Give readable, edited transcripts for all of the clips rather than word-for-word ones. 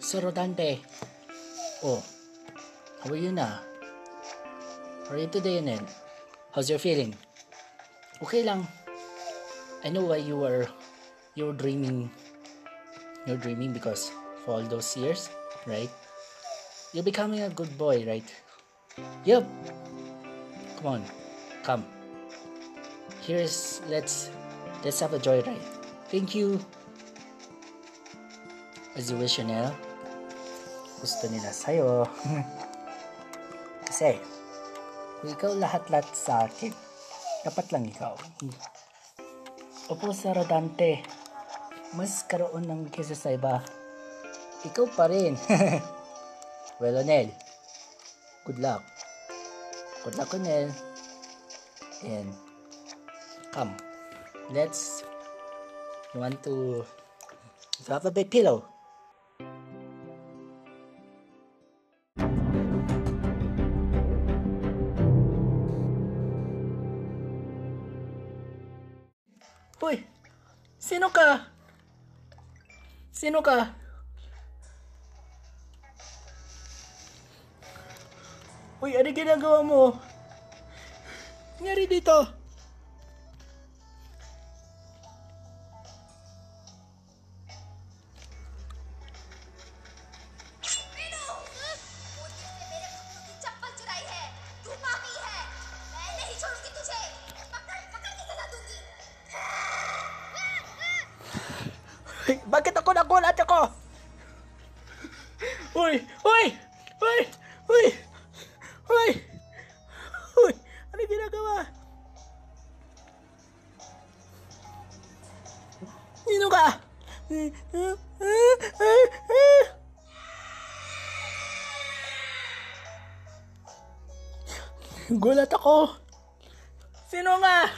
Sir Rodante. Oh, how are you na? How are you today, Arnel? How's your feeling? Okay lang. I know why you're dreaming. You're dreaming because for all those years, right? You're becoming a good boy, right? Yep. Come on, come. Here's let's have a joyride. Thank you. As you wish, Arnel. Gusto nila sa'yo. Kasi, kung ikaw lahat-lahat sa akin, dapat lang ikaw. Opo, Sir Rodante. Mas karoon ng kesa sa iba. Ikaw pa rin. Well, Arnel, good luck. Good luck, Arnel. And, come. Let's, you want to have a big pillow? Hoy! Sino ka? Sino ka? Hoy, ano ginagawa mo? Nangyari dito? Bakit ako nagulat ako? Uy! Uy! Uy! Uy! Uy! Uy! Ano ginagawa? Sino ka? Gulat ako! Sino nga?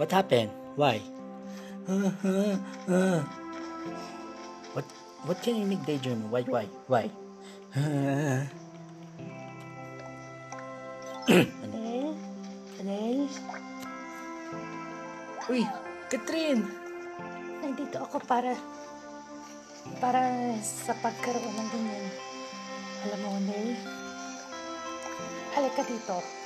What happened? Why? What can you make daydream? Why? Arnel? Uy, Katrina! Nandito ako para sa pagkaroon ng ganyan. Alam mo, Arnel? Halika dito.